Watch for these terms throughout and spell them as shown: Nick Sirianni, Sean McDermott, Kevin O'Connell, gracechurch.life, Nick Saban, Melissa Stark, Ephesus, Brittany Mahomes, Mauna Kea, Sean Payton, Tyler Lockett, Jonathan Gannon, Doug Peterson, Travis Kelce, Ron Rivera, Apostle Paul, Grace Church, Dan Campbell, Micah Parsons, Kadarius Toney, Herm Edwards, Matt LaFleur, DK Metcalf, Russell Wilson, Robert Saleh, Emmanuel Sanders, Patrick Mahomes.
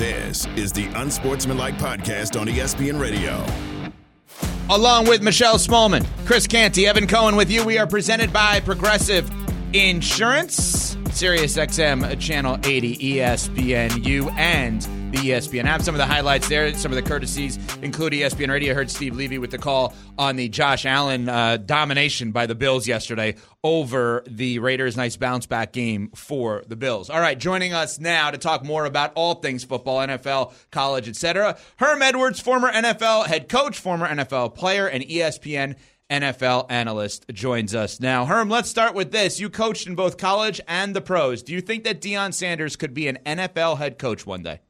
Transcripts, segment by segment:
This is the Unsportsmanlike Podcast on ESPN Radio. Along with Michelle Smallman, Chris Canty, Evan Cohen with you. We are presented by Progressive Insurance, Sirius XM Channel 80, ESPNU, and the ESPN app. Some of the highlights there, some of the courtesies include ESPN Radio. I heard Steve Levy with the call on the Josh Allen domination by the Bills yesterday over the Raiders. Nice bounce back game for the Bills. All right, joining us now to talk more about all things football, NFL, college, etc. Herm Edwards, former NFL head coach, former NFL player, and ESPN NFL analyst joins us now. Herm, let's start with this. You coached in both college and the pros. Do you think that Deion Sanders could be an NFL head coach one day?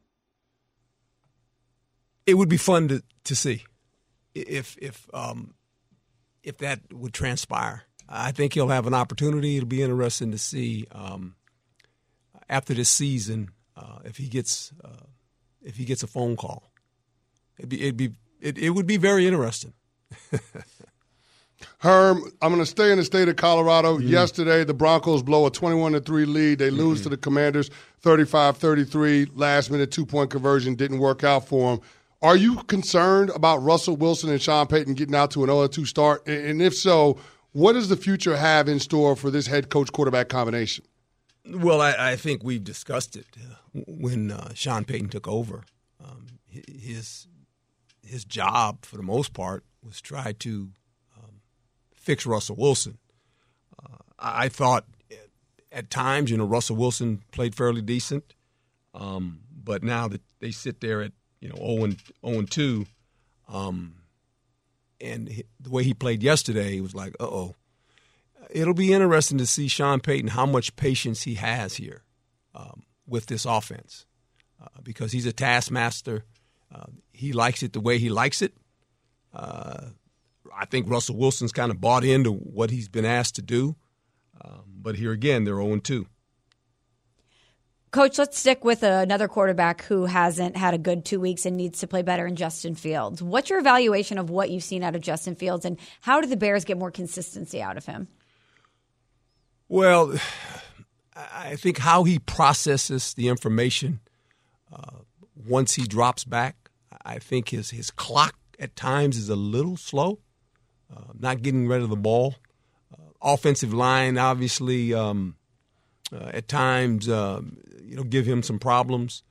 It would be fun to see if that would transpire. I think he'll have an opportunity. It'll be interesting to see after this season if he gets a phone call. It would be very interesting. Herm, I'm going to stay in the state of Colorado. Mm-hmm. Yesterday, the Broncos blow a 21-3 lead. They lose to the Commanders 35-33. Last-minute two-point conversion didn't work out for them. Are you concerned about Russell Wilson and Sean Payton getting out to an 0-2 start? And if so, what does the future have in store for this head coach-quarterback combination? Well, I think we've discussed it when Sean Payton took over. His job, for the most part, was try to fix Russell Wilson. I thought at times, Russell Wilson played fairly decent, but now that they sit there at 0-2, and the way he played yesterday, it was like, it'll be interesting to see Sean Payton how much patience he has here with this offense, because he's a taskmaster. He likes it the way he likes it. I think Russell Wilson's kind of bought into what he's been asked to do. But here again, they're 0-2. Coach, let's stick with another quarterback who hasn't had a good 2 weeks and needs to play better in Justin Fields. What's your evaluation of what you've seen out of Justin Fields, and how do the Bears get more consistency out of him? Well, I think how he processes the information once he drops back. I think his clock at times is a little slow, not getting rid of the ball. Offensive line, obviously, at times, give him some problems.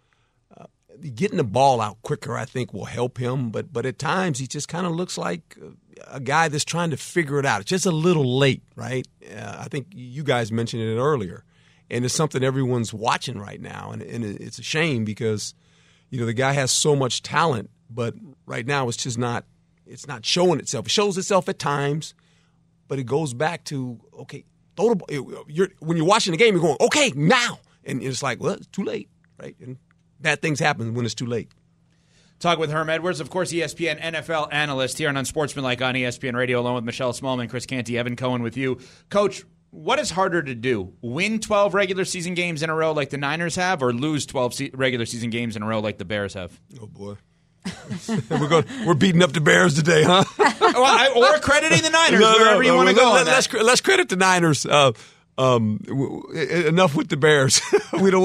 Getting the ball out quicker, I think, will help him. But at times, he just kind of looks like a guy that's trying to figure it out. It's just a little late, right? I think you guys mentioned it earlier. And it's something everyone's watching right now. And it's a shame because, the guy has so much talent. But right now, it's just not showing itself. It shows itself at times, but it goes back to, okay, when you're watching the game, you're going, okay, now. And it's like, well, it's too late, right? And bad things happen when it's too late. Talk with Herm Edwards, of course, ESPN NFL analyst here on Unsportsmanlike on ESPN Radio, along with Michelle Smallman, Chris Canty, Evan Cohen with you. Coach, what is harder to do, win 12 regular season games in a row like the Niners have, or lose 12 regular season games in a row like the Bears have? Oh, boy. We're beating up the Bears today, huh? Or crediting the Niners, wherever you want to go. Let's credit the Niners. Enough with the Bears. I don't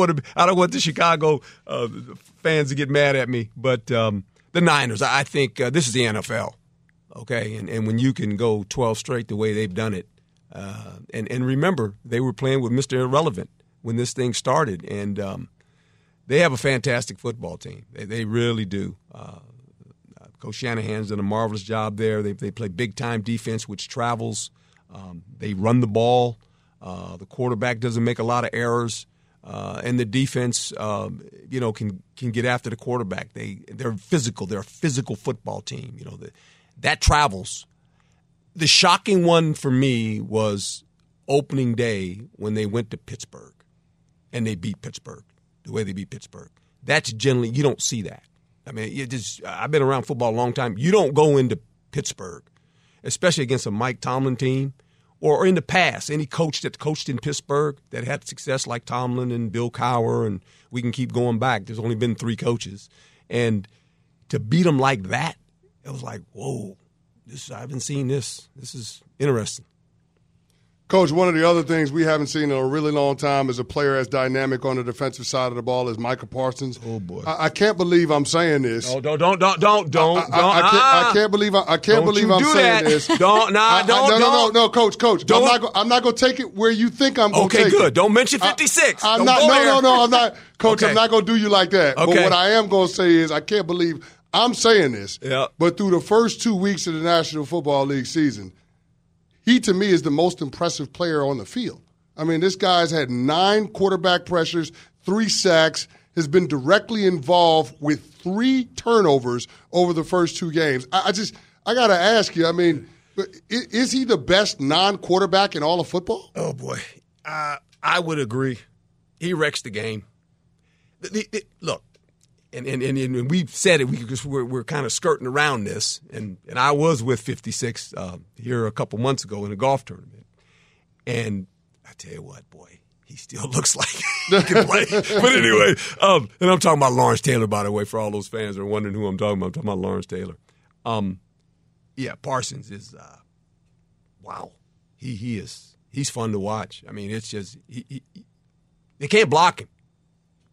want the Chicago fans to get mad at me, but the Niners. I think this is the NFL, okay? And when you can go 12 straight the way they've done it, and remember they were playing with Mr. Irrelevant when this thing started, and they have a fantastic football team. They really do. Coach Shanahan's done a marvelous job there. They play big-time defense, which travels. They run the ball. The quarterback doesn't make a lot of errors. And the defense, can get after the quarterback. They're physical. They're a physical football team. That travels. The shocking one for me was opening day when they went to Pittsburgh, and they beat Pittsburgh. The way they beat Pittsburgh. That's generally, you don't see that. I mean, I've been around football a long time. You don't go into Pittsburgh, especially against a Mike Tomlin team, or in the past, any coach that coached in Pittsburgh that had success like Tomlin and Bill Cowher, and we can keep going back. There's only been 3 coaches. And to beat them like that, it was like, whoa, I haven't seen this. This is interesting. Coach, one of the other things we haven't seen in a really long time is a player as dynamic on the defensive side of the ball as Micah Parsons. Oh boy, I can't believe I'm saying this. Oh, don't. I can't believe I'm saying this. No, coach. I'm not going to take it where you think I'm going to take it. Okay, good. Don't mention 56. I'm not, coach. Okay. I'm not going to do you like that. Okay. But what I am going to say is I can't believe I'm saying this. Yeah. But through the first 2 weeks of the National Football League season, he, to me, is the most impressive player on the field. I mean, this guy's had 9 quarterback pressures, 3 sacks, has been directly involved with 3 turnovers over the first 2 games. I got to ask you, I mean, is he the best non-quarterback in all of football? Oh, boy. I would agree. He wrecks the game. Look. And we've said it because we're kind of skirting around this. And I was with 56 here a couple months ago in a golf tournament. And I tell you what, boy, he still looks like he can play. But anyway, and I'm talking about Lawrence Taylor, by the way, for all those fans that are wondering who I'm talking about. I'm talking about Lawrence Taylor. Yeah, Parsons is, wow. He's fun to watch. I mean, it's just, they can't block him.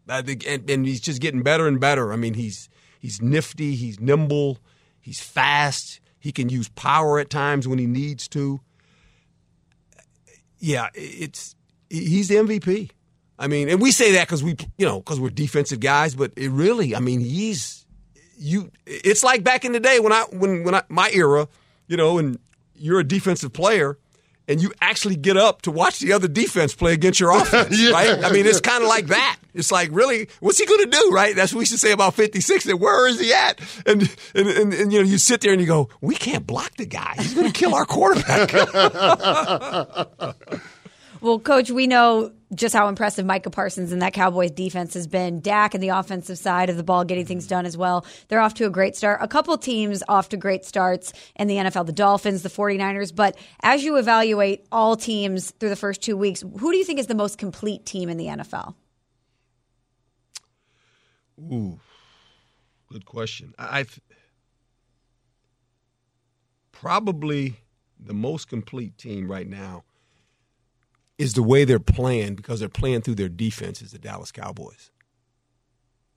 And he's just getting better and better. I mean, he's nifty, he's nimble, he's fast. He can use power at times when he needs to. Yeah, he's the MVP. I mean, and we say that because we're defensive guys, but it really, I mean, it's like back in the day when I my era, and you're a defensive player. And you actually get up to watch the other defense play against your offense, yeah, right? I mean, it's kind of like that. It's like, really, what's he going to do, right? That's what we should say about 56, and where is he at? And you sit there and you go, we can't block the guy. He's going to kill our quarterback. Well, Coach, we know just how impressive Micah Parsons and that Cowboys defense has been. Dak and the offensive side of the ball getting things done as well. They're off to a great start. A couple teams off to great starts in the NFL, the Dolphins, the 49ers. But as you evaluate all teams through the first 2 weeks, who do you think is the most complete team in the NFL? Ooh, good question. I've probably the most complete team right now is the way they're playing, because they're playing through their defense, is the Dallas Cowboys.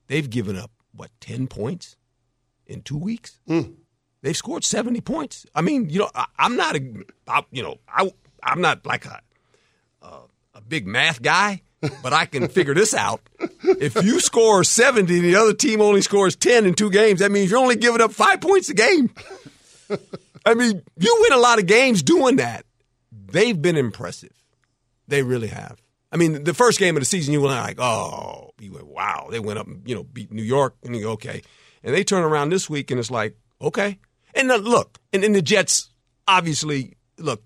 They've given up, 10 points in 2 weeks? Mm. They've scored 70 points. I mean, I'm not like a big math guy, but I can figure this out. If you score 70 and the other team only scores 10 in 2 games, that means you're only giving up 5 points a game. I mean, you win a lot of games doing that. They've been impressive. They really have. I mean, the first game of the season, you were like, oh, wow. They went up and, beat New York. And you go, okay. And they turn around this week, and it's like, okay. And look, and the Jets, obviously, look,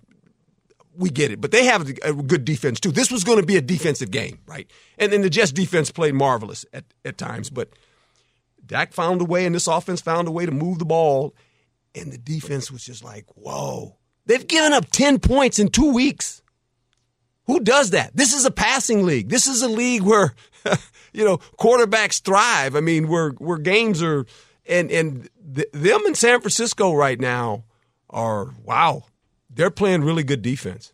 we get it. But they have a good defense, too. This was going to be a defensive game, right? And then the Jets' defense played marvelous at times. But Dak found a way, and this offense found a way to move the ball. And the defense was just like, whoa. They've given up 10 points in 2 weeks. Who does that? This is a passing league. This is a league where, quarterbacks thrive. I mean, where games are – and them in San Francisco right now are, wow, they're playing really good defense.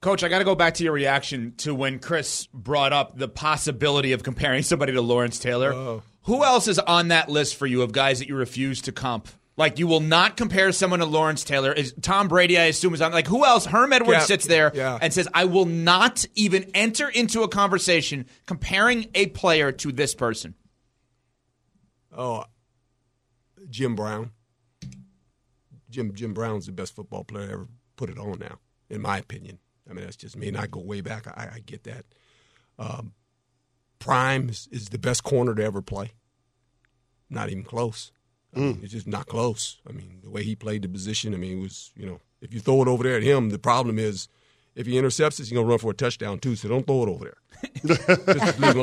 Coach, I got to go back to your reaction to when Chris brought up the possibility of comparing somebody to Lawrence Taylor. Oh. Who else is on that list for you of guys that you refuse to comp? Like, you will not compare someone to Lawrence Taylor. Is Tom Brady, I assume, is on. Like, who else? Herm Edwards sits there and says, I will not even enter into a conversation comparing a player to this person. Oh, Jim Brown. Jim Brown's the best football player I ever put it on now, in my opinion. I mean, that's just me, and I go way back. I get that. Prime is the best corner to ever play. Not even close. I mean, it's just not close. I mean, the way he played the position, I mean, it was, if you throw it over there at him, the problem is if he intercepts it, he's going to run for a touchdown too, so don't throw it over there. Just leave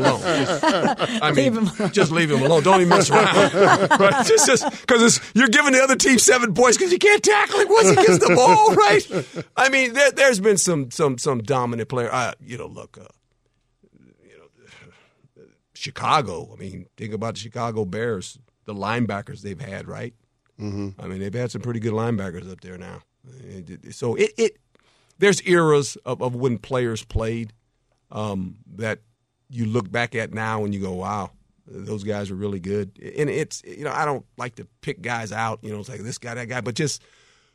him alone. Just leave him alone. Don't even mess around. Right? Because you're giving the other team 7 points because you can't tackle him once he gets the ball, right? I mean, there's been some dominant player. Chicago. I mean, think about the Chicago Bears. The linebackers they've had, right? Mm-hmm. I mean, they've had some pretty good linebackers up there now. So it there's eras of when players played that you look back at now and you go, wow, those guys are really good. And it's, you know, I don't like to pick guys out, you know, it's like this guy, that guy, but just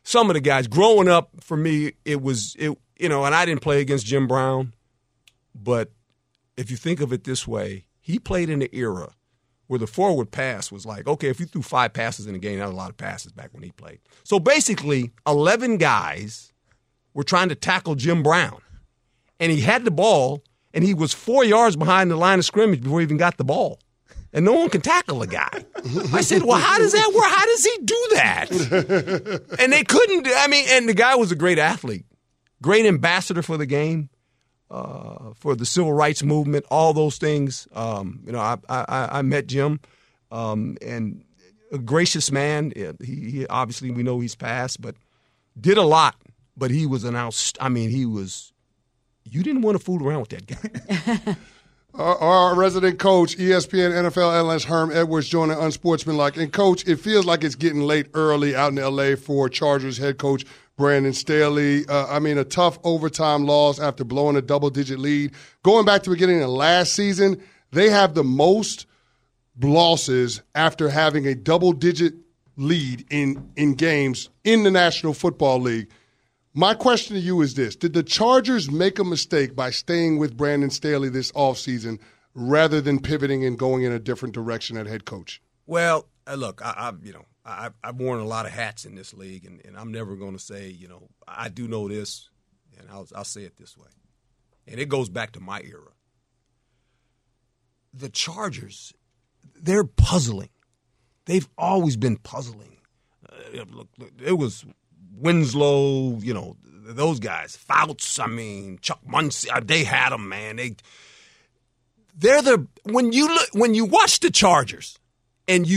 some of the guys. Growing up, for me, it was, you know, and I didn't play against Jim Brown, but if you think of it this way, he played in the era where the forward pass was like, okay, if you threw 5 passes in a game, that was a lot of passes back when he played. So basically, 11 guys were trying to tackle Jim Brown, and he had the ball, and he was 4 yards behind the line of scrimmage before he even got the ball. And no one can tackle a guy. I said, well, how does that work? How does he do that? And they couldn't. I mean, and the guy was a great athlete, great ambassador for the game, for the civil rights movement, all those things. You know, I met Jim, and a gracious man. He obviously, we know he's passed, but did a lot. But he was you didn't want to fool around with that guy. Our resident coach, ESPN NFL analyst Herm Edwards, joining Unsportsmanlike. And, Coach, it feels like it's getting late early out in L.A. for Chargers head coach Brandon Staley. A tough overtime loss after blowing a double-digit lead. Going back to the beginning of last season, they have the most losses after having a double-digit lead in games in the National Football League. My question to you is this. Did the Chargers make a mistake by staying with Brandon Staley this offseason rather than pivoting and going in a different direction at head coach? Well, look, I've worn a lot of hats in this league, and I'm never going to say, you know, I do know this, and I'll say it this way. And it goes back to my era. The Chargers, they're puzzling. They've always been puzzling. Look, it was – Winslow, you know, those guys, Fouts, Chuck Muncie, they had them, man. When you watch the Chargers and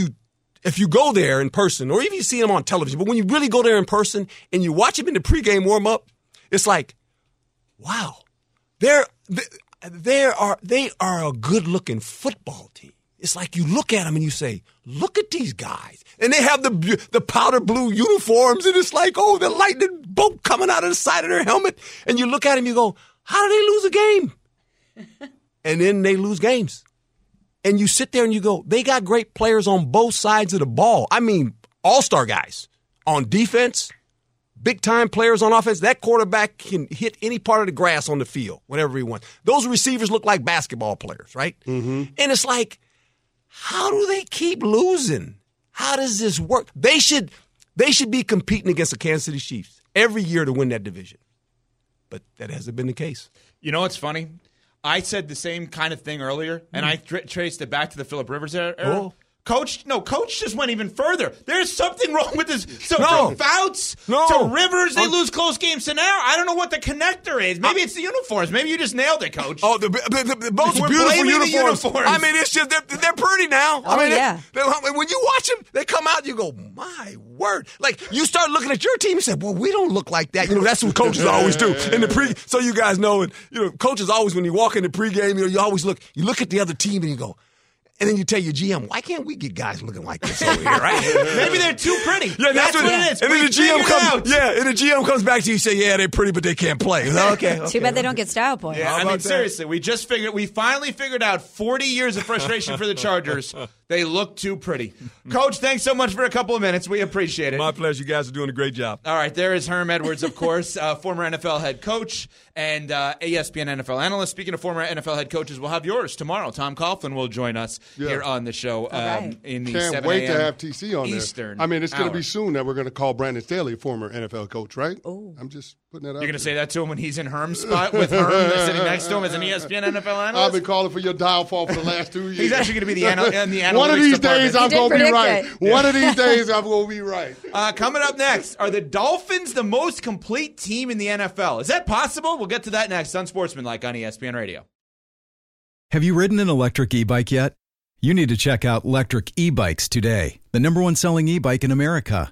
if you go there in person, or even you see them on television, but when you really go there in person and you watch them in the pregame warm-up, it's like, wow, they are a good-looking football team. It's like you look at them and you say, look at these guys. And they have the powder blue uniforms, and it's like, oh, the lightning bolt coming out of the side of their helmet. And you look at them, you go, how do they lose a game? And then they lose games. And you sit there and you go, they got great players on both sides of the ball. All-star guys on defense, big-time players on offense. That quarterback can hit any part of the grass on the field whenever he wants. Those receivers look like basketball players, right? Mm-hmm. And it's like, how do they keep losing? How does this work? They should be competing against the Kansas City Chiefs every year to win that division. But that hasn't been the case. You know what's funny? I said the same kind of thing earlier, and I traced it back to the Philip Rivers era. Oh. Coach just went even further. There's something wrong with this. So from Fouts to Rivers, they lose close games to now. I don't know what the connector is. Maybe it's the uniforms. Maybe you just nailed it, Coach. Oh, the most beautiful uniforms. It's just they're pretty now. When you watch them, they come out and you go, my word. Like, you start looking at your team and say, well, we don't look like that. You know, that's what coaches always do. In the so you guys know, and you know, coaches always, when you walk in the pregame, you always look at the other team and you go, and then you tell your GM, why can't we get guys looking like this over here, right? Maybe they're too pretty. Yeah, that's what it is. And then the GM comes back to you and say, yeah, they're pretty, but they can't play. Okay. Too bad they don't get style points. Yeah, seriously, we finally figured out 40 years of frustration for the Chargers. They look too pretty. Coach, thanks so much for a couple of minutes. We appreciate it. My pleasure. You guys are doing a great job. All right, there is Herm Edwards, of course, former NFL head coach and ESPN NFL analyst. Speaking of former NFL head coaches, we'll have yours tomorrow. Tom Coughlin will join us here on the show in the 7 a.m. Can't wait to have TC on Eastern. It's going to be soon that we're going to call Brandon Staley former NFL coach, right? Oh, I'm just putting that out. You're going to say that to him when he's in Herm's spot with Herm sitting next to him as an ESPN NFL analyst? I've been calling for your downfall for the last 2 years. He's actually going to be the analyst. One of these days I'm going to be right. One of these days I'm going to be right. Coming up next, are the Dolphins the most complete team in the NFL? Is that possible? We'll get to that next on Sportsmanlike on ESPN Radio. Have you ridden an electric e-bike yet? You need to check out Lectric e-bikes today, the number one selling e-bike in America.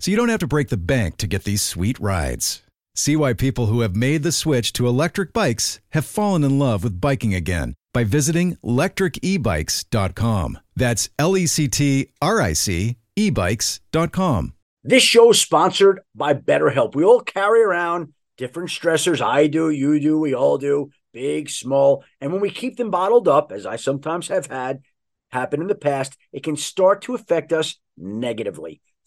so you don't have to break the bank to get these sweet rides. See why people who have made the switch to electric bikes have fallen in love with biking again by visiting electricebikes.com. That's LECTRIC ebikes.com. This show is sponsored by BetterHelp. We all carry around different stressors. I do, you do, we all do, big, small. And when we keep them bottled up, as I sometimes have had happen in the past, it can start to affect us negatively.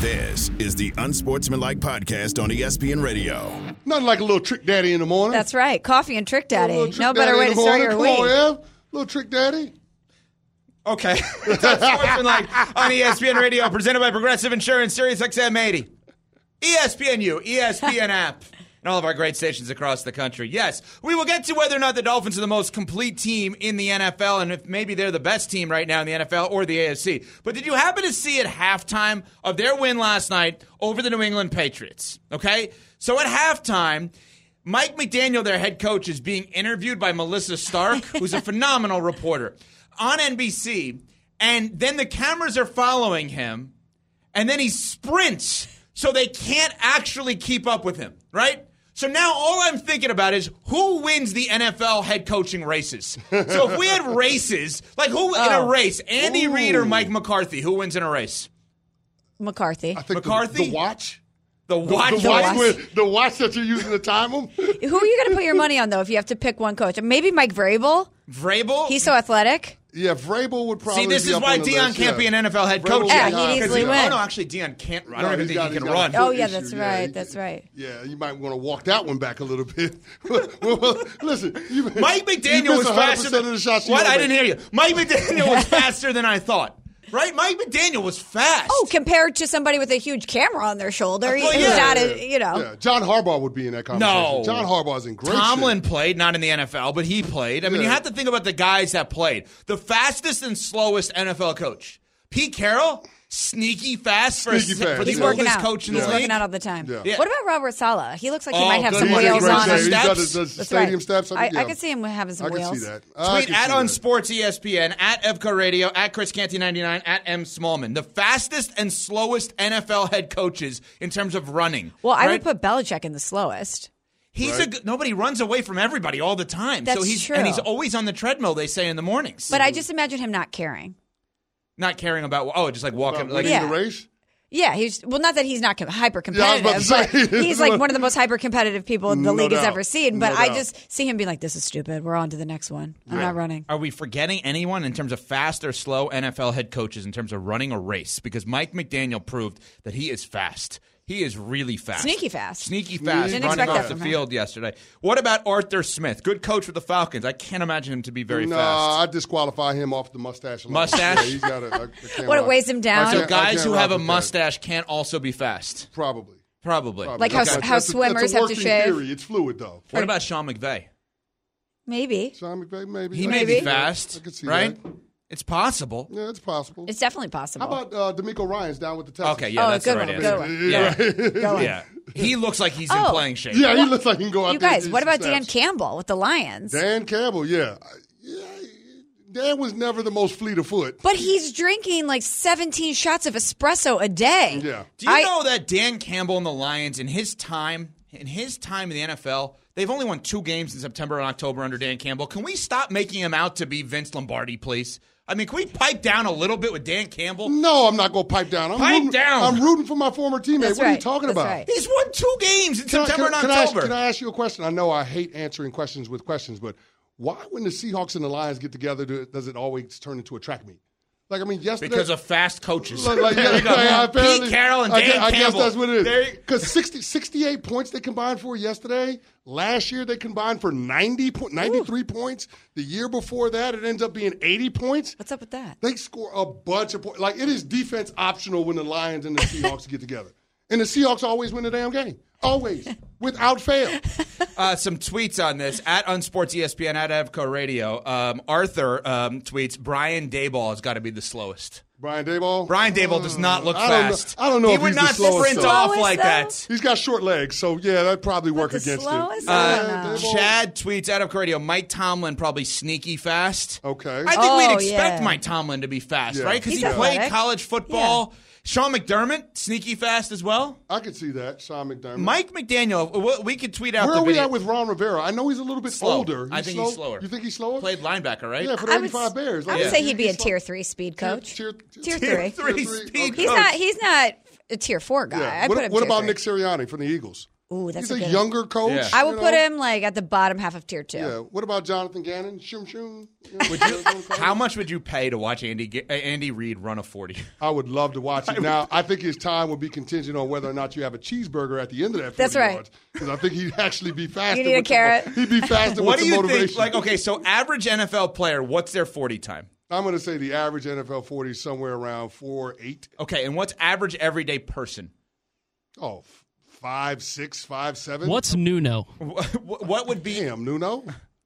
This is the Unsportsmanlike Podcast on ESPN Radio. Nothing like a little Trick Daddy in the morning. That's right. Coffee and Trick Daddy. No better way to start your week. Little Trick Daddy. Okay. It's Unsportsmanlike on ESPN Radio, presented by Progressive Insurance, Sirius XM 80. ESPNU, ESPN app, and all of our great stations across the country. Yes, we will get to whether or not the Dolphins are the most complete team in the NFL, and if maybe they're the best team right now in the NFL or the AFC. But did you happen to see at halftime of their win last night over the New England Patriots? Okay? So at halftime, Mike McDaniel, their head coach, is being interviewed by Melissa Stark, who's a phenomenal reporter, on NBC, and then the cameras are following him, and then he sprints so they can't actually keep up with him, right? So now all I'm thinking about is who wins the NFL head coaching races. So if we had races, like who in a race, Andy Reid or Mike McCarthy, who wins in a race? McCarthy. I think McCarthy? The watch? The watch. The watch that you're using to time them? Who are you going to put your money on, though, if you have to pick one coach? Maybe Mike Vrabel? Vrabel? He's so athletic. Yeah, Vrabel would probably. See, this is why Deion can't be an NFL head coach. Yeah, he'd easily win. Oh, no, actually, Deion can't run. I don't even think he can run. Oh, yeah, that's right. That's right. Yeah, you might want to walk that one back a little bit. Listen, Mike McDaniel was faster than the shots. What? I didn't hear you. Mike McDaniel was faster than I thought. Right? Mike McDaniel was fast. Oh, compared to somebody with a huge camera on their shoulder. He's not, you know. Yeah. John Harbaugh would be in that conversation. No. John Harbaugh's in great Tomlin played, not in the NFL, but he played. I mean, you have to think about the guys that played. The fastest and slowest NFL coach. Pete Carroll, sneaky fast for the oldest coach in the league. He's working out all the time. Yeah. Yeah. What about Robert Saleh? He looks like he might have some wheels on him. Steps. I could see him having some wheels. I can see that. Tweet at Unsports ESPN, at EVCA Radio, at Chris Canty 99, at M Smallman. The fastest and slowest NFL head coaches in terms of running. Well, right? I would put Belichick in the slowest. Nobody runs away from everybody all the time. That's true. And he's always on the treadmill, they say, in the mornings. But I just imagine him not caring. Not caring about just like walking like in the race. Yeah, he's not that he's not hyper competitive, but he's like one of the most hyper competitive people the league has ever seen. But I just see him being like, "This is stupid. We're on to the next one. I'm not running." Are we forgetting anyone in terms of fast or slow NFL head coaches in terms of running a race? Because Mike McDaniel proved that he is fast. He is really fast. Sneaky fast. Didn't running off the field yesterday. What about Arthur Smith? Good coach with the Falcons. I can't imagine him to be very fast. No, I disqualify him off the mustache line. Mustache? Yeah, he's got it weighs him down? So guys who have a mustache can't also be fast. Probably. Like how swimmers have to shave. Theory. It's fluid, though. What about Sean McVay? Maybe. He may be fast, I could see that. It's possible. Yeah, it's possible. It's definitely possible. How about D'Amico Ryan's down with the Texans? Okay, that's the right answer. Yeah. He looks like he's in playing shape. Yeah, he looks like he can go out there. You guys, what about Dan Campbell with the Lions? Dan Campbell, yeah. Dan was never the most fleet of foot. But he's drinking like 17 shots of espresso a day. Yeah. Do you know that Dan Campbell and the Lions, in his time, in his time in the NFL, they've only won 2 games in September and October under Dan Campbell. Can we stop making him out to be Vince Lombardi, please? I mean, can we pipe down a little bit with Dan Campbell? No, I'm not going to pipe down. I'm rooting for my former teammate. That's what are you talking about? Right. He's won 2 games in September and October. Can I ask you a question? I know I hate answering questions with questions, but why when the Seahawks and the Lions get together, does it always turn into a track meet? Like, I mean, yesterday. Because of fast coaches. Pete Carroll and Dan Campbell. I guess that's what it is. Because 68 points they combined for yesterday. Last year they combined for 93 points. The year before that it ends up being 80 points. What's up with that? They score a bunch of points. Like, it is defense optional when the Lions and the Seahawks get together. And the Seahawks always win the damn game. Always. Without fail. Some tweets on this. At Unsports ESPN, at Avco Radio. Arthur tweets, Brian Daboll has got to be the slowest. Brian Daboll? Brian Daboll does not look fast. I don't know if he's the slowest. He would not sprint off like that. He's got short legs, so yeah, that'd probably work against him. Chad tweets, at Avco Radio, Mike Tomlin probably sneaky fast. Okay. I think we'd expect Mike Tomlin to be fast, right? Because he played college football. Sean McDermott, sneaky fast as well. I could see that, Sean McDermott. Mike McDaniel, we could tweet out the video. Where are we at with Ron Rivera? I know he's a little bit older. I think he's slower. You think he's slower? Played linebacker, right? Yeah, for the 85 Bears. I would say he'd be a Tier 3 speed coach. Tier 3 speed coach. He's not a Tier 4 guy. What about Nick Sirianni from the Eagles? Ooh, that's he's a younger coach. Yeah. I would put him like at the bottom half of Tier 2. Yeah. What about Jonathan Gannon? How much would you pay to watch Andy Reid run a 40? I would love to watch it. Now, I think his time would be contingent on whether or not you have a cheeseburger at the end of that 40 That's right. Because I think he'd actually be faster. You need a carrot. He'd be faster with the motivation. What do you think? Like, okay, so average NFL player, what's their 40 time? I'm going to say the average NFL 40 is somewhere around 4.8. Okay, and what's average everyday person? 5'6", 5'7". What's Nuno? What would be him? Nuno?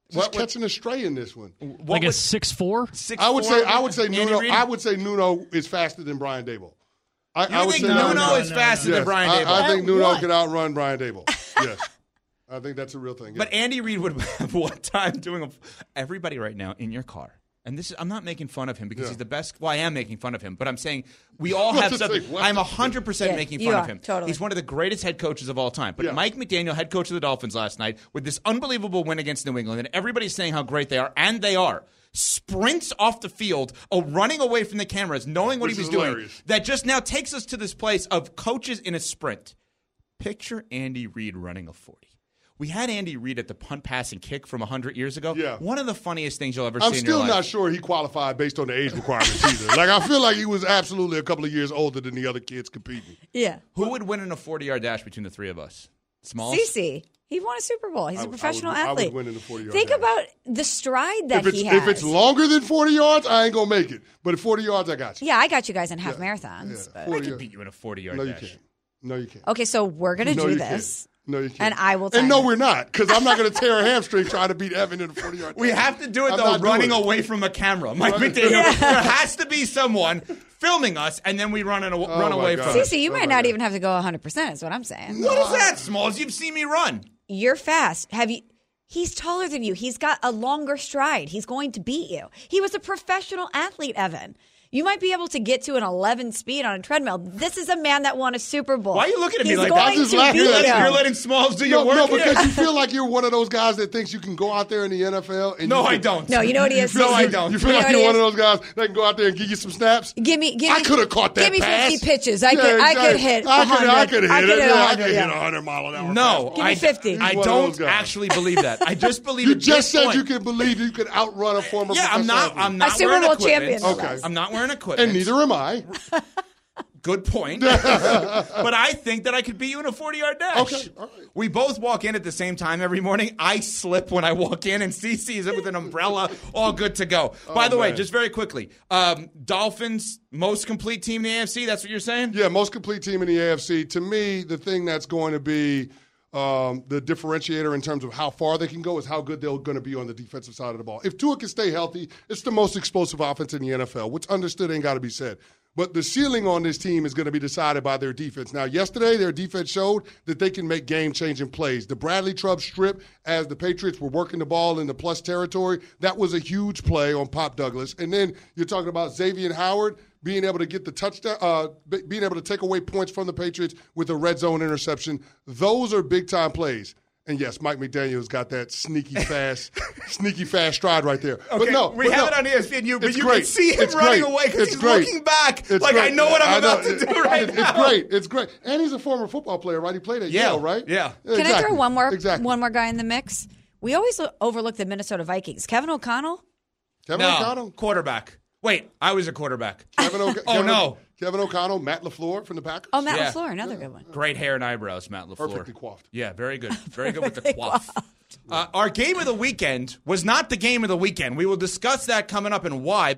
Just catching a stray in this one. Like a 6'4"? I would say Nuno. I would say Nuno is faster than Brian Daboll. I think Nuno is faster than Brian Daboll. I think Nuno could outrun Brian Daboll. Yes. I think that's a real thing. Yeah. But Andy Reid would have one time doing everybody right now in your car. And this is, I'm not making fun of him because he's the best. Well, I am making fun of him, but I'm saying we all have something. I'm 100% making fun of him. Totally. He's one of the greatest head coaches of all time. But Mike McDaniel, head coach of the Dolphins last night, with this unbelievable win against New England, and everybody's saying how great they are, and they are, sprints off the field, running away from the cameras, knowing what he was doing. That just now takes us to this place of coaches in a sprint. Picture Andy Reid running a 40. We had Andy Reid at the punt, pass, and kick from 100 years ago. Yeah. One of the funniest things you'll ever see in your life. I'm still not sure he qualified based on the age requirements either. Like, I feel like he was absolutely a couple of years older than the other kids competing. Yeah. Who would win in a 40-yard dash between the three of us? Smalls? CeCe. He won a Super Bowl. He's a professional athlete. I would win in a 40-yard dash. Think about the stride that he has. If it's longer than 40 yards, I ain't going to make it. But at 40 yards, I got you. Yeah, I got you guys in half marathons. Yeah. I can beat you in a 40-yard dash. No, you can't. Okay, so we're going to do this. No, you can't. And I will. And no, we're not, because I'm not going to tear a hamstring trying to beat Evan in a 40-yard. We have to do it though, running away from a camera. Mike McDaniel, there has to be someone filming us, and then we run away from. CeCe, you might not even have to go 100%. Is what I'm saying. What is that, Smalls? You've seen me run. You're fast. Have you? He's taller than you. He's got a longer stride. He's going to beat you. He was a professional athlete, Evan. You might be able to get to an 11 speed on a treadmill. This is a man that won a Super Bowl. Why are you looking at me like that? You're letting Smalls do your work. No, because you feel like you're one of those guys that thinks you can go out there in the NFL. And I don't. No, you know what he is? No, I don't. You feel like you're one of those guys that can go out there and give you some snaps? I could have caught that pass. Give me 50 pitches. I could hit 100. I could hit 100 mile an hour. No. Give me 50. I don't actually believe that. I just believe you just said you can believe you could outrun a former professional athlete. Yeah, I'm not wearing a Super Bowl champion. Okay. I'm not wearing equipment. And neither am I. Good point. But I think that I could beat you in a 40-yard dash. Okay. All right. We both walk in at the same time every morning. I slip when I walk in, and CeCe is with an umbrella, all good to go. By the way, just very quickly, Dolphins, most complete team in the AFC, that's what you're saying? Yeah, most complete team in the AFC. To me, the thing that's going to be the differentiator in terms of how far they can go is how good they're going to be on the defensive side of the ball. If Tua can stay healthy, it's the most explosive offense in the NFL, which understood ain't got to be said. But the ceiling on this team is going to be decided by their defense. Now, yesterday, their defense showed that they can make game-changing plays. The Bradley Chubb strip, as the Patriots were working the ball in the plus territory, that was a huge play on Pop Douglas. And then you're talking about Xavier Howard being able to get the touchdown, being able to take away points from the Patriots with a red zone interception. Those are big-time plays. And, yes, Mike McDaniel's got that sneaky fast stride right there. Okay, but no, we have it on ESPNU, but you can see him running away because he's looking back. I know what I'm about to do right now. It's great. And he's a former football player, right? He played at Yale, right? Yeah. Can I throw one more guy in the mix? We always overlook the Minnesota Vikings. Kevin O'Connell? Quarterback. Wait, I was a quarterback. Kevin O'Connell, Matt LaFleur from the Packers. Oh, Matt LaFleur, another good one. Great hair and eyebrows, Matt LaFleur. Perfectly coiffed. Yeah, very good. Very good with the coif. Our game of the weekend was not the game of the weekend. We will discuss that coming up and why.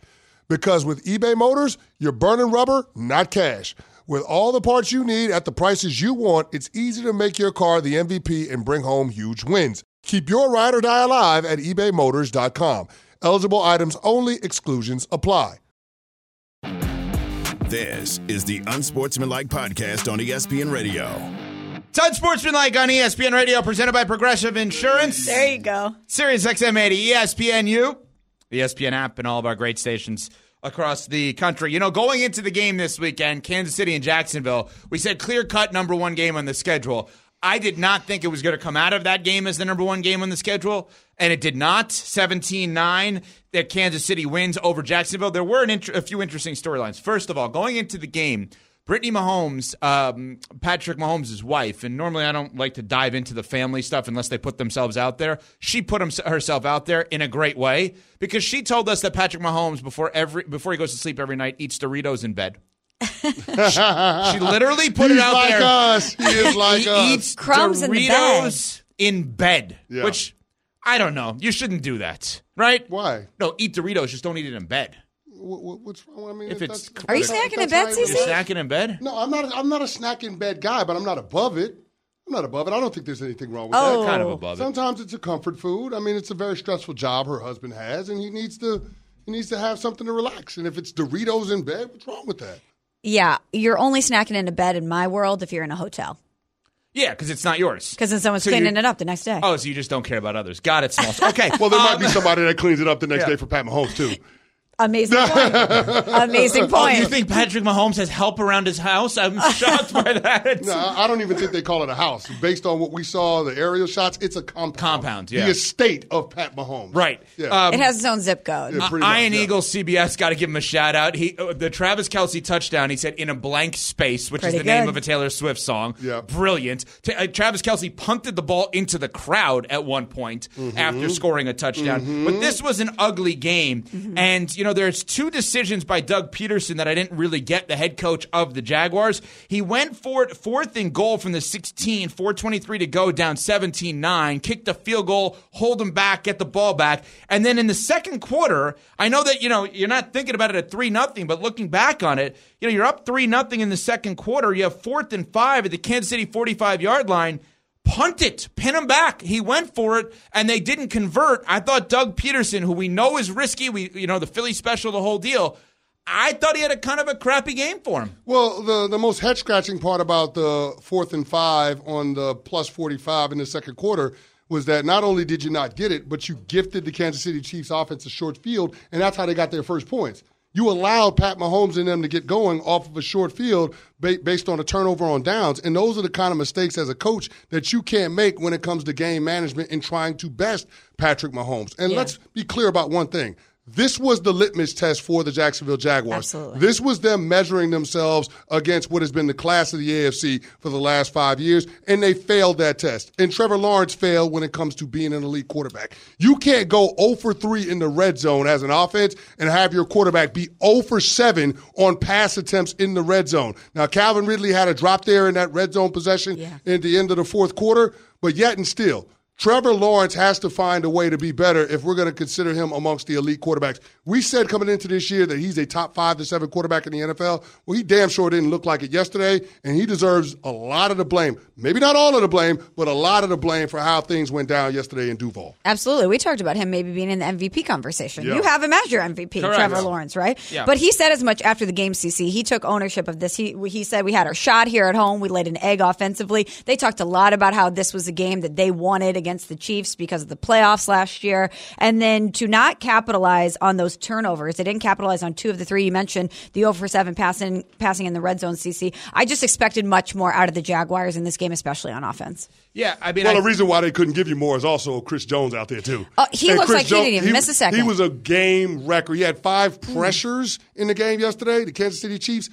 Because with eBay Motors, you're burning rubber, not cash. With all the parts you need at the prices you want, it's easy to make your car the MVP and bring home huge wins. Keep your ride or die alive at ebaymotors.com. Eligible items only. Exclusions apply. This is the Unsportsmanlike Podcast on ESPN Radio. It's Unsportsmanlike on ESPN Radio, presented by Progressive Insurance. There you go. Sirius XM 80, ESPNU. The ESPN app, and all of our great stations across the country. You know, going into the game this weekend, Kansas City and Jacksonville, we said clear-cut number one game on the schedule. I did not think it was going to come out of that game as the number one game on the schedule, and it did not. 17-9, that Kansas City wins over Jacksonville. There were a few interesting storylines. First of all, going into the game, Brittany Mahomes, Patrick Mahomes' wife, and normally I don't like to dive into the family stuff unless they put themselves out there. She put herself out there in a great way because she told us that Patrick Mahomes, before he goes to sleep every night, eats Doritos in bed. she literally put He's it out like there. Us. He is like he us. He eats crumbs Doritos in bed, yeah. Which I don't know. You shouldn't do that, right? Why? No, eat Doritos. Just don't eat it in bed. What's wrong? I mean, are you snacking in bed, CC? You're snacking in bed? No, I'm not a snack in bed guy, but I'm not above it. I don't think there's anything wrong with that. Kind of above it. Sometimes it's a comfort food. I mean, it's a very stressful job her husband has, and he needs to have something to relax. And if it's Doritos in bed, what's wrong with that? Yeah, you're only snacking in a bed in my world if you're in a hotel. Yeah, because it's not yours. Because then someone's cleaning it up the next day. Oh, so you just don't care about others. Got it, Smalls. Okay. Well, there might be somebody that cleans it up the next day for Pat Mahomes, too. Amazing point. Amazing point. Oh, you think Patrick Mahomes has help around his house? I'm shocked by that. No, I don't even think they call it a house. Based on what we saw, the aerial shots, it's a compound. Yeah. The estate of Pat Mahomes. Right. Yeah. It has its own zip code. Yeah, Ian Eagle, CBS, got to give him a shout out. The Travis Kelce touchdown, he said, in a blank space, which is the name of a Taylor Swift song. Yeah. Brilliant. Travis Kelce punted the ball into the crowd at one point after scoring a touchdown. Mm-hmm. But this was an ugly game. Mm-hmm. And, you know, there's two decisions by Doug Peterson that I didn't really get, the head coach of the Jaguars. He went for it fourth and goal from the 16, 4:23 to go, down 17-9, kicked the field goal, hold them back, get the ball back. And then in the second quarter, I know that, you know, you're not thinking about it at 3-0, but looking back on it, you know, you're up 3-0 in the second quarter. You have 4th and 5 at the Kansas City 45-yard line. Punt it. Pin him back. He went for it, and they didn't convert. I thought Doug Peterson, who we know is risky, the Philly special, the whole deal, I thought he had a kind of a crappy game for him. Well, the most head-scratching part about the 4th and 5 on the plus 45 in the second quarter was that not only did you not get it, but you gifted the Kansas City Chiefs offense a short field, and that's how they got their first points. You allowed Pat Mahomes and them to get going off of a short field based on a turnover on downs. And those are the kind of mistakes as a coach that you can't make when it comes to game management and trying to best Patrick Mahomes. And let's be clear about one thing. This was the litmus test for the Jacksonville Jaguars. Absolutely. This was them measuring themselves against what has been the class of the AFC for the last 5 years, and they failed that test. And Trevor Lawrence failed when it comes to being an elite quarterback. You can't go 0 for 3 in the red zone as an offense and have your quarterback be 0 for 7 on pass attempts in the red zone. Now, Calvin Ridley had a drop there in that red zone possession at the end of the fourth quarter, but yet and still, Trevor Lawrence has to find a way to be better if we're going to consider him amongst the elite quarterbacks. We said coming into this year that he's a top 5 to 7 quarterback in the NFL. Well, he damn sure didn't look like it yesterday, and he deserves a lot of the blame. Maybe not all of the blame, but a lot of the blame for how things went down yesterday in Duval. Absolutely. We talked about him maybe being in the MVP conversation. Yeah. You have him as your MVP, correct. Trevor Lawrence, right? Yeah. But he said as much after the game, CC. He took ownership of this. He said we had our shot here at home. We laid an egg offensively. They talked a lot about how this was a game that they wanted against the Chiefs because of the playoffs last year, and then to not capitalize on those turnovers. They didn't capitalize on 2 of the 3. You mentioned the 0 for 7 passing in the red zone, CC. I just expected much more out of the Jaguars in this game, especially on offense. Yeah, I mean, the reason why they couldn't give you more is also Chris Jones out there too. He didn't even miss a second. He was a game wrecker. He had 5 pressures in the game yesterday. The Kansas City Chiefs.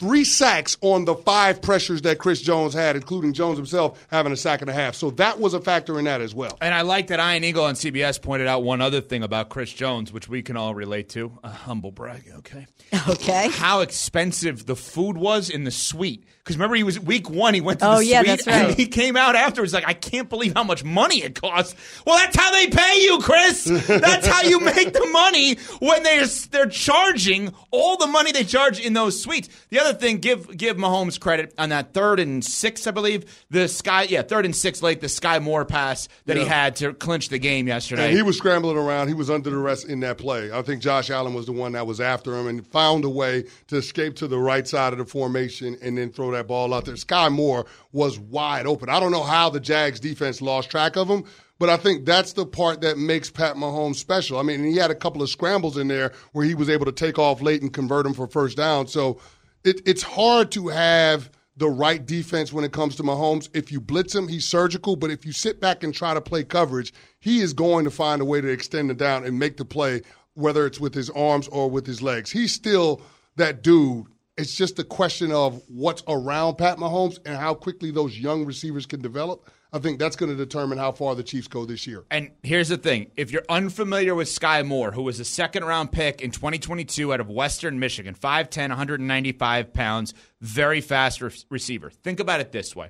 3 sacks on the 5 pressures that Chris Jones had, including Jones himself having a sack and a half. So that was a factor in that as well. And I like that Ian Eagle on CBS pointed out one other thing about Chris Jones, which we can all relate to. A humble brag, okay? Okay. How expensive the food was in the suite. Because remember, he was week 1, he went to the suite, that's right. And he came out afterwards like, I can't believe how much money it costs. Well, that's how they pay you, Chris. That's how you make the money when they're charging all the money they charge in those suites. The other thing, give Mahomes credit on that 3rd and 6, I believe. The Sky Moore pass that he had to clinch the game yesterday. And he was scrambling around. He was under the rest in that play. I think Josh Allen was the one that was after him and found a way to escape to the right side of the formation and then throw that ball out there. Sky Moore was wide open. I don't know how the Jags defense lost track of him, but I think that's the part that makes Pat Mahomes special. I mean, he had a couple of scrambles in there where he was able to take off late and convert him for first down. So it's hard to have the right defense when it comes to Mahomes. If you blitz him, he's surgical, but if you sit back and try to play coverage, he is going to find a way to extend it down and make the play, whether it's with his arms or with his legs. He's still that dude. It's just a question of what's around Pat Mahomes and how quickly those young receivers can develop. I think that's going to determine how far the Chiefs go this year. And here's the thing. If you're unfamiliar with Sky Moore, who was a second-round pick in 2022 out of Western Michigan, 5'10", 195 pounds, very fast receiver. Think about it this way.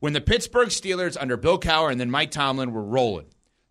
When the Pittsburgh Steelers under Bill Cowher and then Mike Tomlin were rolling,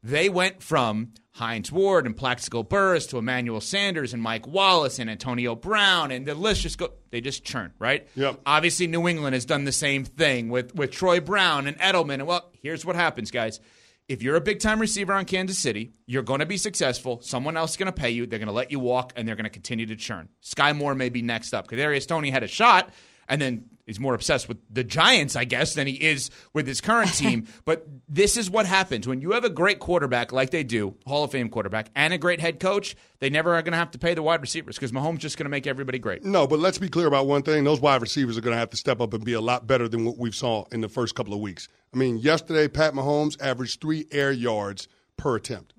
they went from Hines Ward and Plaxico Burress to Emmanuel Sanders and Mike Wallace and Antonio Brown, and the list just go. They just churn, right? Yep. Obviously, New England has done the same thing with Troy Brown and Edelman. And, well, here's what happens, guys. If you're a big-time receiver on Kansas City, you're going to be successful. Someone else is going to pay you. They're going to let you walk, and they're going to continue to churn. Sky Moore may be next up. Kadarius Toney had a shot, and then he's more obsessed with the Giants, I guess, than he is with his current team. But this is what happens. When you have a great quarterback like they do, Hall of Fame quarterback, and a great head coach, they never are going to have to pay the wide receivers because Mahomes just going to make everybody great. No, but let's be clear about one thing. Those wide receivers are going to have to step up and be a lot better than what we've saw in the first couple of weeks. I mean, yesterday, Pat Mahomes averaged 3 air yards per attempt.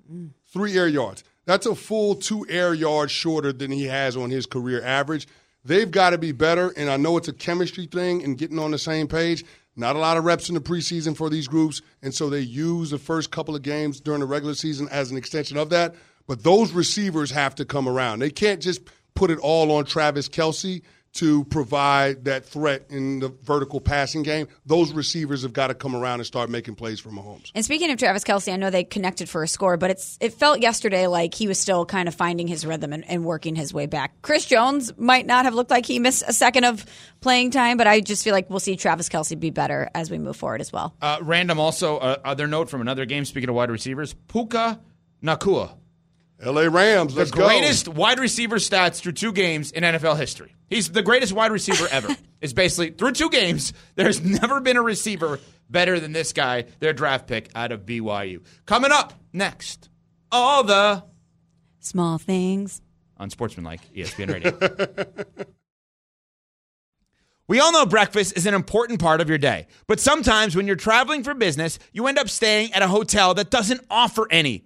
3 air yards. That's a full 2 air yards shorter than he has on his career average. They've got to be better, and I know it's a chemistry thing and getting on the same page. Not a lot of reps in the preseason for these groups, and so they use the first couple of games during the regular season as an extension of that. But those receivers have to come around. They can't just put it all on Travis Kelce to provide that threat in the vertical passing game. Those receivers have got to come around and start making plays for Mahomes. And speaking of Travis Kelce, I know they connected for a score, but it felt yesterday like he was still kind of finding his rhythm and working his way back. Chris Jones might not have looked like he missed a second of playing time, but I just feel like we'll see Travis Kelce be better as we move forward as well. Random also, other note from another game, speaking of wide receivers, Puka Nacua. L.A. Rams, let's go. The greatest wide receiver stats through 2 games in NFL history. He's the greatest wide receiver ever. It's basically, through 2 games, there's never been a receiver better than this guy, their draft pick out of BYU. Coming up next, all the small things on Sportsmanlike ESPN Radio. We all know breakfast is an important part of your day, but sometimes when you're traveling for business, you end up staying at a hotel that doesn't offer any.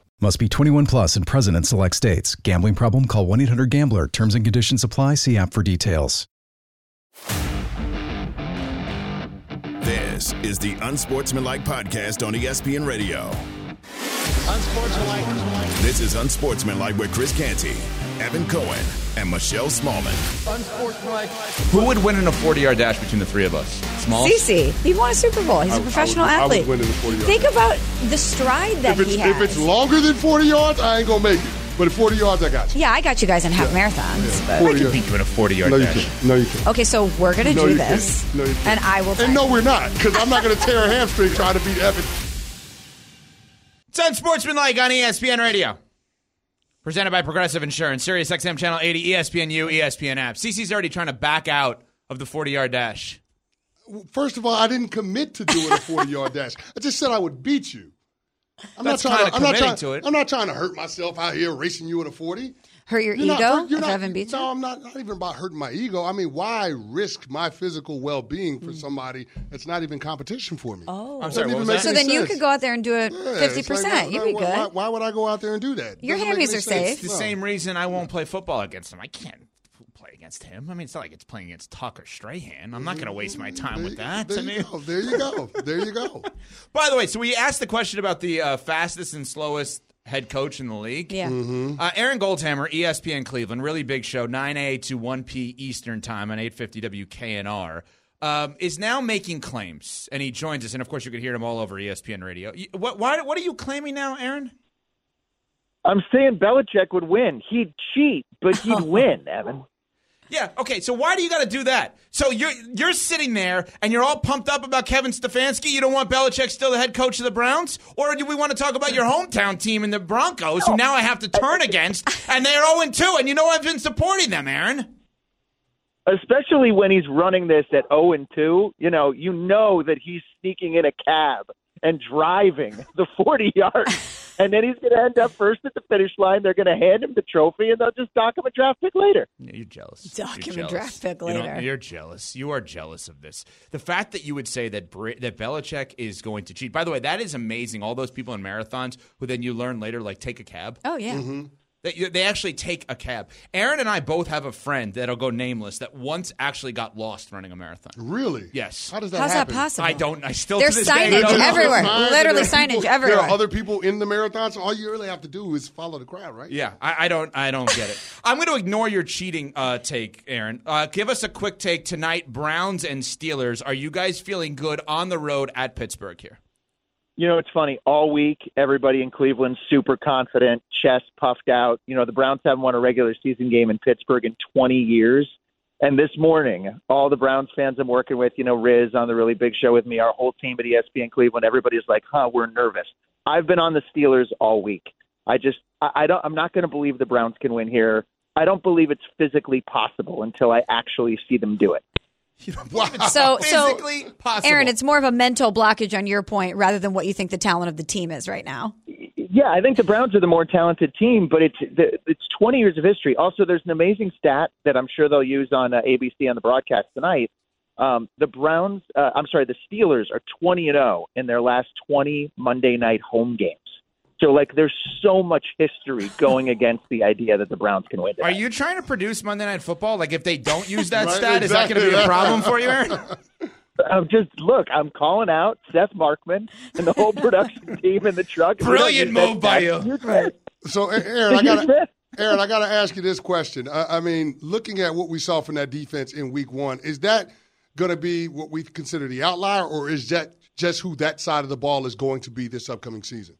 Must be 21 plus and present in select states. Gambling problem? Call 1-800-GAMBLER. Terms and conditions apply. See app for details. This is the Unsportsmanlike podcast on ESPN Radio. Unsportsmanlike. This is Unsportsmanlike with Chris Canty, Evan Cohen, and Michelle Smallman. Unsportsmanlike. Who would win in a 40-yard dash between the three of us? Small? CeCe. He won a Super Bowl. He's a professional athlete. I would win in a 40-yard dash. Think about the stride that he has. If it's longer than 40 yards, I ain't going to make it. But at 40 yards, I got you. Yeah, I got you guys in half marathons. Yeah. But I can beat you in a 40-yard dash. No, you can't. Okay, so we're going to do this. No, you can't. And I will. And no, we're not, because I'm not going to tear a hamstring trying to beat Evan. It's Unsportsmanlike on ESPN Radio. Presented by Progressive Insurance, Sirius XM Channel 80, ESPNU, ESPN app. CeCe's already trying to back out of the 40-yard dash. First of all, I didn't commit to doing a 40-yard dash. I just said I would beat you. I'm not trying to hurt myself out here racing you in a 40. Hurt your ego if I haven't beat you? No, I'm not even about hurting my ego. I mean, why risk my physical well-being for somebody that's not even competition for me? Oh. I'm sorry, so then you could go out there and do it 50%. Like, you'd be good. Why would I go out there and do that? Your hammies are safe. It's the same reason I won't play football against him. I can't play against him. I mean, it's not like it's playing against Tucker Strahan. I'm not going to waste my time with that. There you go. By the way, so we asked the question about the fastest and slowest head coach in the league. Yeah. Mm-hmm. Aaron Goldhammer, ESPN Cleveland, really big show, 9 a.m. to 1 p.m. Eastern time on 850 WKNR, is now making claims, and he joins us. And, of course, you can hear him all over ESPN Radio. What are you claiming now, Aaron? I'm saying Belichick would win. He'd cheat, but he'd win, Evan. Yeah, okay, so why do you got to do that? So you're sitting there, and you're all pumped up about Kevin Stefanski. You don't want Belichick still the head coach of the Browns? Or do we want to talk about your hometown team and the Broncos, who now I have to turn against, and they're 0-2, and you know I've been supporting them, Aaron? Especially when he's running this at 0-2, you know that he's sneaking in a cab and driving the 40 yards. And then he's going to end up first at the finish line. They're going to hand him the trophy, and they'll just dock him a draft pick later. Yeah, you're jealous. You're jealous. You are jealous of this. The fact that you would say that Belichick is going to cheat. By the way, that is amazing. All those people in marathons who then you learn later, like, take a cab. Oh, yeah. Mm-hmm. They actually take a cab. Aaron and I both have a friend that'll go nameless that once actually got lost running a marathon. Really? Yes. How's that possible? I don't. I still. There's signage everywhere. Literally signage everywhere. There are other people in the marathon, so all you really have to do is follow the crowd, right? Yeah. I don't get it. I'm going to ignore your cheating take, Aaron. Give us a quick take tonight. Browns and Steelers. Are you guys feeling good on the road at Pittsburgh here? You know, it's funny. All week, everybody in Cleveland super confident, chest puffed out. You know, the Browns haven't won a regular season game in Pittsburgh in 20 years. And this morning, all the Browns fans I'm working with, you know, Riz on the really big show with me, our whole team at ESPN Cleveland, everybody's like, we're nervous. I've been on the Steelers all week. I'm not going to believe the Browns can win here. I don't believe it's physically possible until I actually see them do it. Wow. So, Aaron, it's more of a mental blockage on your point rather than what you think the talent of the team is right now. Yeah, I think the Browns are the more talented team, but it's 20 years of history. Also, there's an amazing stat that I'm sure they'll use on ABC on the broadcast tonight. The Steelers are 20-0 in their last 20 Monday night home games. So, like, there's so much history going against the idea that the Browns can win. Today. Are you trying to produce Monday Night Football? Like, if they don't use that stat, is that going to be a problem for you, Aaron? I'm calling out Seth Markman and the whole production team in the truck. Brilliant move by you. So, Aaron, I got to ask you this question. I mean, looking at what we saw from that defense in Week 1, is that going to be what we consider the outlier, or is that just who that side of the ball is going to be this upcoming season?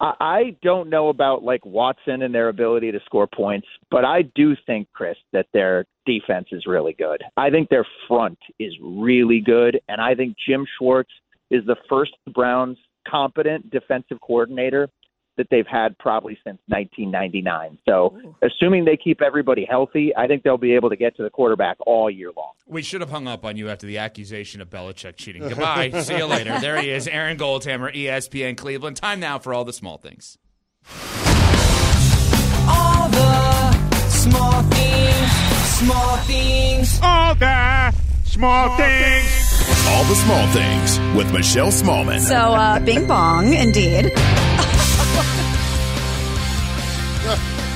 I don't know about, like, Watson and their ability to score points, but I do think, Chris, that their defense is really good. I think their front is really good, and I think Jim Schwartz is the first Browns competent defensive coordinator that they've had probably since 1999. So assuming they keep everybody healthy, I think they'll be able to get to the quarterback all year long. We should have hung up on you after the accusation of Belichick cheating. Goodbye. See you later. There he is, Aaron Goldhammer, ESPN Cleveland. Time now for all the small things. All the small things, small things. All the small things. All the small things with Michelle Smallman. So, bing bong, indeed.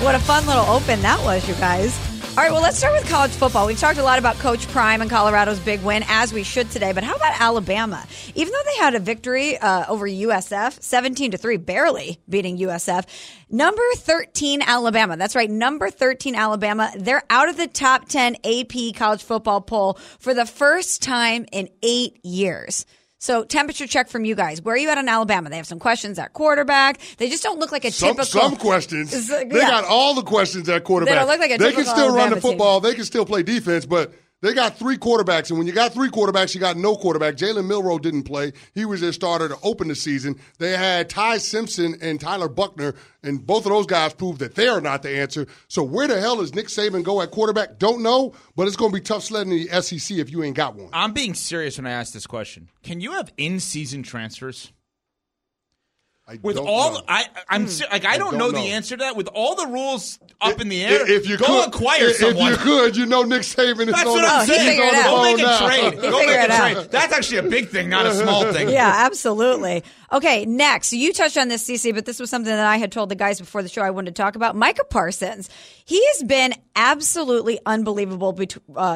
What a fun little open that was, you guys. All right, well, let's start with college football. We've talked a lot about Coach Prime and Colorado's big win, as we should today. But how about Alabama? Even though they had a victory over USF, 17-3, barely beating USF, number 13 Alabama. That's right, number 13 Alabama. They're out of the top 10 AP college football poll for the first time in 8 years. So temperature check from you guys. Where are you at on Alabama? They have some questions at quarterback. They just don't look like a typical. Some questions. Yeah. They got all the questions at quarterback. They don't look like a typical Alabama team. They can still run the football. They can still play defense, but they got three quarterbacks. And when you got three quarterbacks, you got no quarterback. Jalen Milroe didn't play. He was their starter to open the season. They had Ty Simpson and Tyler Buckner, and both of those guys proved that they are not the answer. So where the hell does Nick Saban go at quarterback? Don't know, but it's going to be tough sledding in the SEC if you ain't got one. I'm being serious when I ask this question. Can you have in-season transfers? I don't know the answer to that. With all the rules up in the air, if you could acquire someone. If you could, you know Nick Saban is on the phone. Go make a trade. That's actually a big thing, not a small thing. Yeah, absolutely. Okay, next. You touched on this, CeCe, but this was something that I had told the guys before the show I wanted to talk about. Micah Parsons. He has been absolutely unbelievable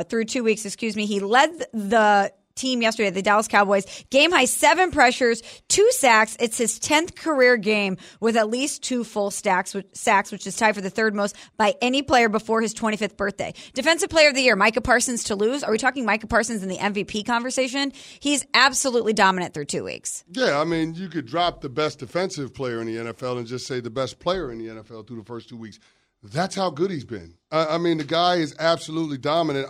through 2 weeks. He led the team yesterday, the Dallas Cowboys, game-high 7 pressures, 2 sacks. It's his 10th career game with at least 2 full sacks, which is tied for the third most by any player before his 25th birthday. Defensive Player of the Year, Micah Parsons to lose. Are we talking Micah Parsons in the MVP conversation? He's absolutely dominant through 2 weeks. Yeah, I mean, you could drop the best defensive player in the NFL and just say the best player in the NFL through the first 2 weeks. That's how good he's been. I mean, the guy is absolutely dominant.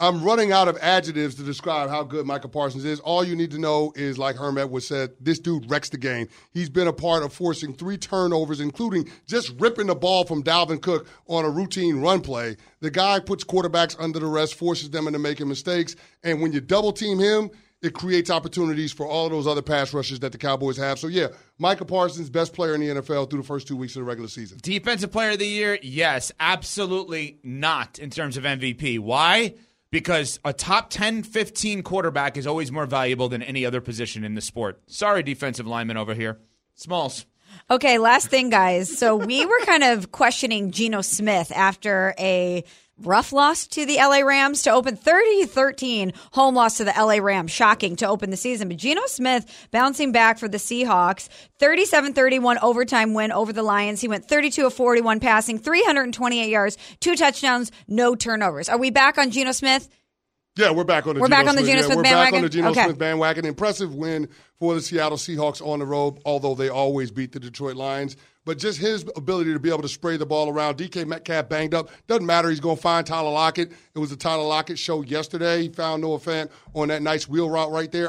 I'm running out of adjectives to describe how good Micah Parsons is. All you need to know is, like Herm Edwards said, this dude wrecks the game. He's been a part of forcing 3 turnovers, including just ripping the ball from Dalvin Cook on a routine run play. The guy puts quarterbacks under the rest, forces them into making mistakes, and when you double-team him, it creates opportunities for all of those other pass rushes that the Cowboys have. So, yeah, Micah Parsons, best player in the NFL through the first 2 weeks of the regular season. Defensive Player of the Year, yes, absolutely not in terms of MVP. Why? Because a top 10, 15 quarterback is always more valuable than any other position in the sport. Sorry, defensive lineman over here. Smalls. Okay, last thing, guys. So we were kind of questioning Geno Smith after a rough loss to the LA Rams to open 30-13, home loss to the LA Rams. Shocking to open the season. But Geno Smith bouncing back for the Seahawks. 37-31 overtime win over the Lions. He went 32 of 41 passing, 328 yards, 2 touchdowns, no turnovers. Are we back on Geno Smith? Yeah, we're back on the Geno Smith bandwagon. Impressive win for the Seattle Seahawks on the road, although they always beat the Detroit Lions. But just his ability to be able to spray the ball around. DK Metcalf banged up. Doesn't matter. He's going to find Tyler Lockett. It was the Tyler Lockett show yesterday. He found Noah Fant on that nice wheel route right there.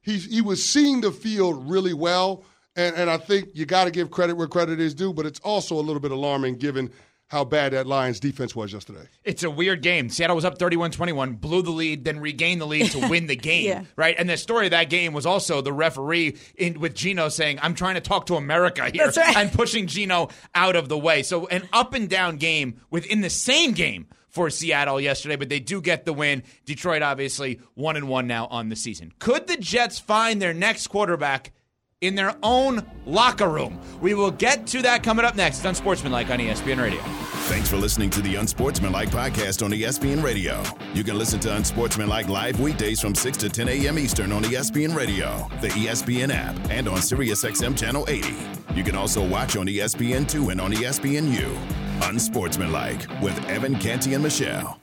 He was seeing the field really well, and I think you got to give credit where credit is due, but it's also a little bit alarming given how bad that Lions defense was yesterday. It's a weird game. Seattle was up 31-21, blew the lead, then regained the lead to win the game, right? And the story of that game was also the referee with Geno saying, I'm trying to talk to America here. That's right. I'm pushing Geno out of the way. So an up-and-down game within the same game for Seattle yesterday, but they do get the win. Detroit, obviously, 1-1 now on the season. Could the Jets find their next quarterback in their own locker room? We will get to that coming up next. It's Unsportsmanlike on ESPN Radio. Thanks for listening to the Unsportsmanlike podcast on ESPN Radio. You can listen to Unsportsmanlike live weekdays from 6 to 10 a.m. Eastern on ESPN Radio, the ESPN app, and on SiriusXM Channel 80. You can also watch on ESPN2 and on ESPNU. Unsportsmanlike with Evan Canty and Michelle.